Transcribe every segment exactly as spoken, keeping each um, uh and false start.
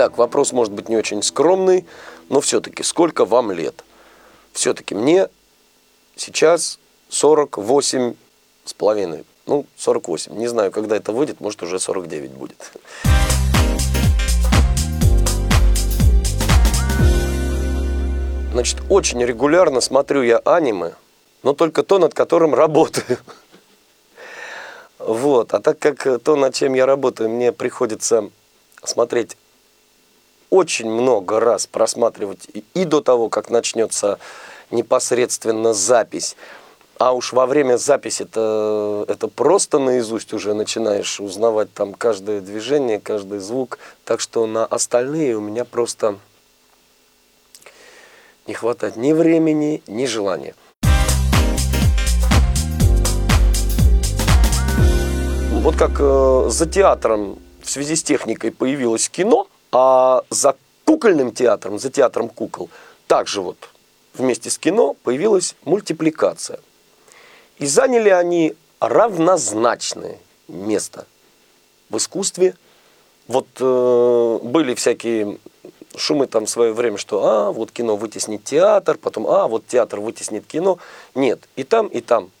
Итак, вопрос может быть не очень скромный, но все-таки сколько вам лет? Все-таки мне сейчас сорок восемь с половиной, ну сорок восемь, не знаю, когда это выйдет, может уже сорок девять будет. Значит, очень регулярно смотрю я аниме, но только то, над которым работаю. Вот. А так как то, над чем я работаю, мне приходится смотреть очень много раз, просматривать и, и до того, как начнется непосредственно запись. А уж во время записи это, это просто наизусть уже начинаешь узнавать там каждое движение, каждый звук. Так что на остальные у меня просто... не хватает ни времени, ни желания. Вот как э, за театром в связи с техникой появилось кино, а за кукольным театром, за театром кукол, также вот вместе с кино появилась мультипликация. И заняли они равнозначное место в искусстве. Вот э, были всякие... шумы там в свое время, что а, вот кино вытеснит театр, потом а, вот театр вытеснит кино. Нет, и там, и там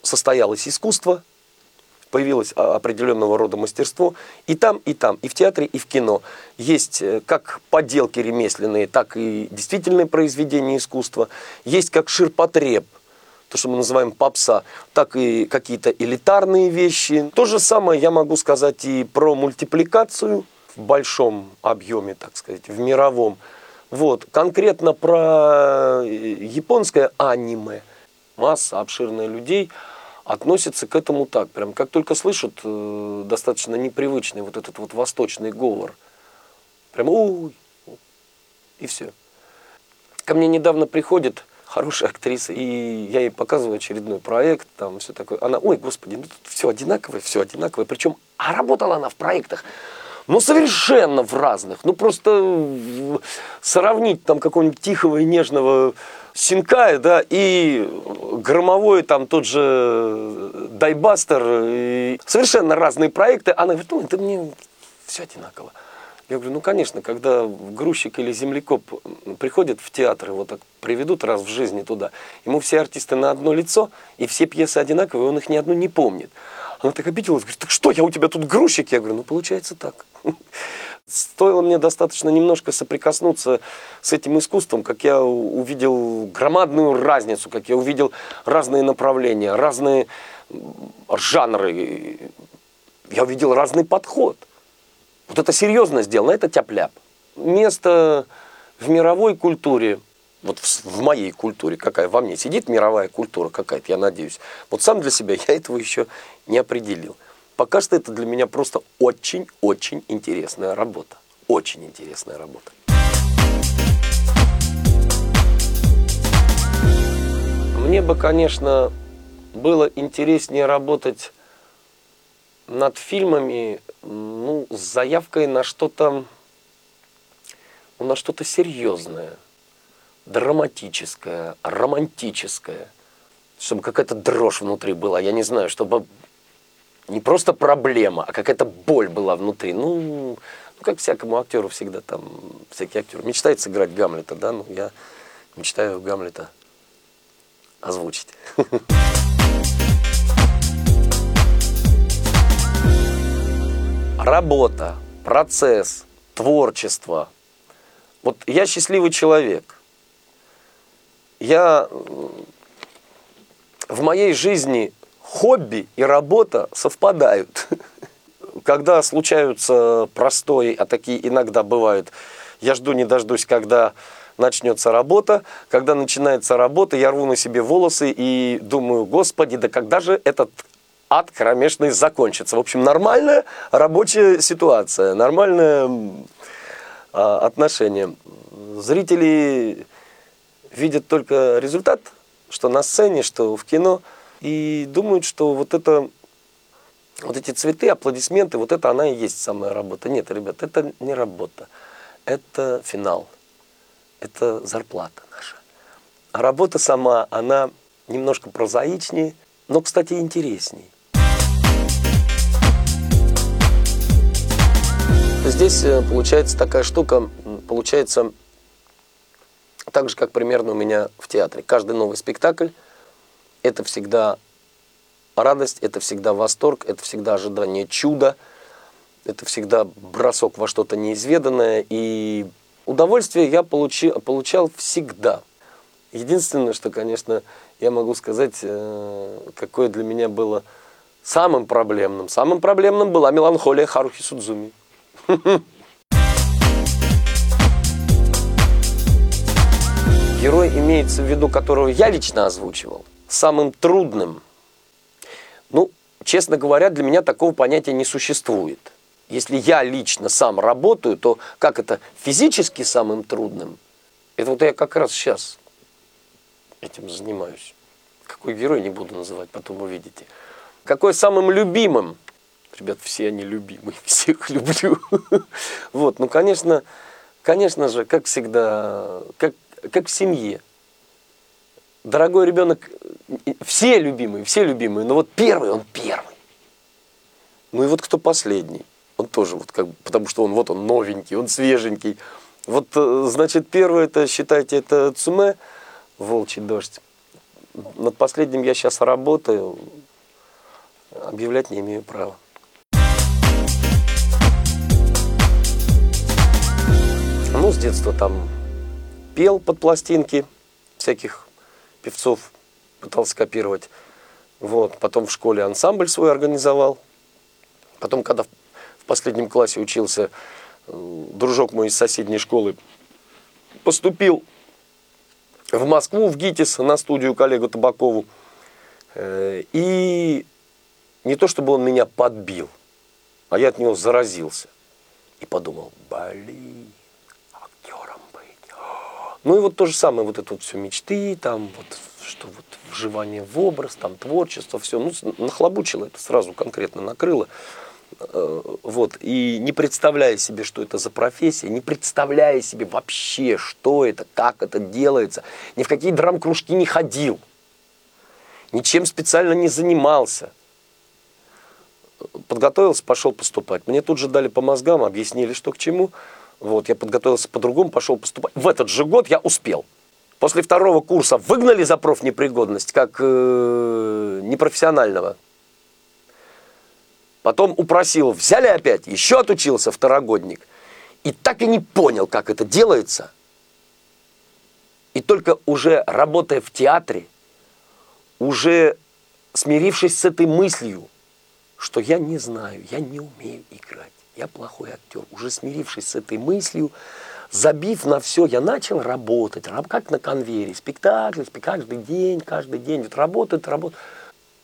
состоялось искусство, появилось определенного рода мастерство, и там, и там, и в театре, и в кино. Есть как поделки ремесленные, так и действительные произведения искусства, есть как ширпотреб, то, что мы называем попса, так и какие-то элитарные вещи. То же самое я могу сказать и про мультипликацию, в большом объеме, так сказать, в мировом. Вот. Конкретно про японское аниме. Масса обширная людей относится к этому так. Прям как только слышат э, достаточно непривычный вот этот вот восточный говор. Прям уй, и все. Ко мне недавно приходит хорошая актриса, и я ей показываю очередной проект, там все такое. Она, ой, господи, ну тут все одинаковое, все одинаковое. Причем, а работала она в проектах. Ну, совершенно в разных. Ну, просто сравнить там какого-нибудь тихого и нежного Синкая, да, и громовой там тот же Дайбастер. И... совершенно разные проекты. Она говорит, ну, это мне все одинаково. Я говорю, ну, конечно, когда грузчик или землекоп приходит в театр, его так приведут раз в жизни туда, ему все артисты на одно лицо, и все пьесы одинаковые, он их ни одну не помнит. Она так обиделась, говорит, так что, я у тебя тут грузчик? Я говорю, ну, получается так. Стоило мне достаточно немножко соприкоснуться с этим искусством, как я увидел громадную разницу, как я увидел разные направления, разные жанры. Я увидел разный подход. Вот это серьезно сделано, это тяп-ляп. Место в мировой культуре, вот в, в моей культуре, какая во мне сидит мировая культура какая-то, я надеюсь. Вот сам для себя я этого еще не определил. Пока что это для меня просто очень-очень интересная работа. Очень интересная работа. Мне бы, конечно, было интереснее работать над фильмами, ну, с заявкой на что-то, ну, на что-то серьезное, драматическое, романтическое, чтобы какая-то дрожь внутри была, я не знаю, чтобы не просто проблема, а какая-то боль была внутри. Ну, ну как всякому актеру всегда там, всякий актер мечтает сыграть Гамлета, да, ну, я мечтаю Гамлета озвучить. Работа, процесс, творчество. Вот я счастливый человек. Я... в моей жизни хобби и работа совпадают. Когда случаются простые, а такие иногда бывают, я жду не дождусь, когда начнется работа. Когда начинается работа, я рву на себе волосы и думаю, господи, да когда же этот... ад кромешный закончится. В общем, нормальная рабочая ситуация, нормальное а, отношение. Зрители видят только результат, что на сцене, что в кино, и думают, что вот это, вот эти цветы, аплодисменты, вот это она и есть самая работа. Нет, ребят, это не работа, это финал, это зарплата наша. А работа сама, она немножко прозаичнее, но, кстати, интересней. Здесь получается такая штука, получается так же, как примерно у меня в театре. Каждый новый спектакль – это всегда радость, это всегда восторг, это всегда ожидание чуда, это всегда бросок во что-то неизведанное. И удовольствие я получи, получал всегда. Единственное, что, конечно, я могу сказать, какое для меня было самым проблемным. Самым проблемным была меланхолия Харухи Судзуми. Герой, имеется в виду, которого я лично озвучивал, самым трудным. Ну, честно говоря, для меня такого понятия не существует. Если я лично сам работаю, то как это физически самым трудным? Это вот я как раз сейчас этим занимаюсь. Какой герой, не буду называть, потом увидите. Какой самым любимым? Ребят, все они любимые, всех люблю. Вот, ну, конечно, конечно же, как всегда, как, как в семье. Дорогой ребенок, все любимые, все любимые, но вот первый, он первый. Ну и вот кто последний, он тоже, вот как, потому что он вот он новенький, он свеженький. Вот, значит, первый, это, считайте, это Цуме, «Волчий дождь». Над последним я сейчас работаю, объявлять не имею права. Ну, с детства там пел под пластинки всяких певцов, пытался копировать. Вот. Потом в школе ансамбль свой организовал. Потом, когда в последнем классе учился, дружок мой из соседней школы поступил в Москву, в ГИТИС, на студию коллегу Табакову. И не то чтобы он меня подбил, а я от него заразился. И подумал, блин. Ну и вот то же самое, вот это вот все мечты, там вот, что вот вживание в образ, там творчество, все, ну нахлобучило это сразу, конкретно накрыло, э, вот, и не представляя себе, что это за профессия, не представляя себе вообще, что это, как это делается, ни в какие драм-кружки не ходил, ничем специально не занимался, подготовился, пошел поступать, мне тут же дали по мозгам, объяснили, что к чему. Вот, я подготовился по-другому, пошел поступать. В этот же год я успел. После второго курса выгнали за профнепригодность, как э, непрофессионального. Потом упросил, взяли опять, еще отучился второгодник. И так и не понял, как это делается. И только уже работая в театре, уже смирившись с этой мыслью, что я не знаю, я не умею играть. Я плохой актер. Уже смирившись с этой мыслью, забив на все, я начал работать, как на конвейере, спектакль, спектакль, каждый день, каждый день, вот работает, работает.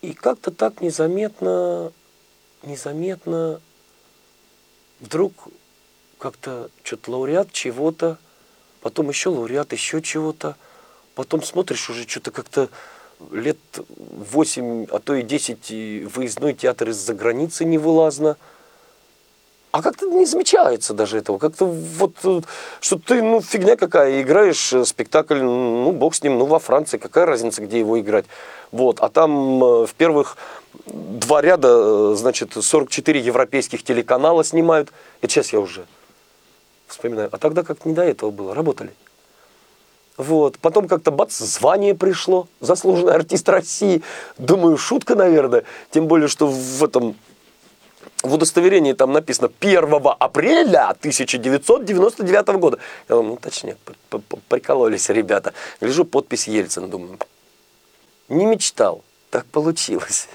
И как-то так незаметно, незаметно вдруг как-то что-то лауреат чего-то, потом еще лауреат еще чего-то, потом смотришь уже что-то как-то лет восемь, а то и десять выездной театр из-за границы невылазно. А как-то не замечается даже этого, как-то вот, что ты, ну, фигня какая, играешь спектакль, ну, бог с ним, ну, во Франции, какая разница, где его играть, вот, а там в первых два ряда, значит, сорок четыре европейских телеканала снимают, и сейчас я уже вспоминаю, а тогда как-то не до этого было, работали, вот, потом как-то, бац, звание пришло, заслуженный артист России, думаю, шутка, наверное, тем более, что в этом... В удостоверении там написано первого апреля тысяча девятьсот девяносто девятого года. Я думаю, ну точнее, прикололись ребята. Гляжу, подпись Ельцин, думаю. Не мечтал, так получилось.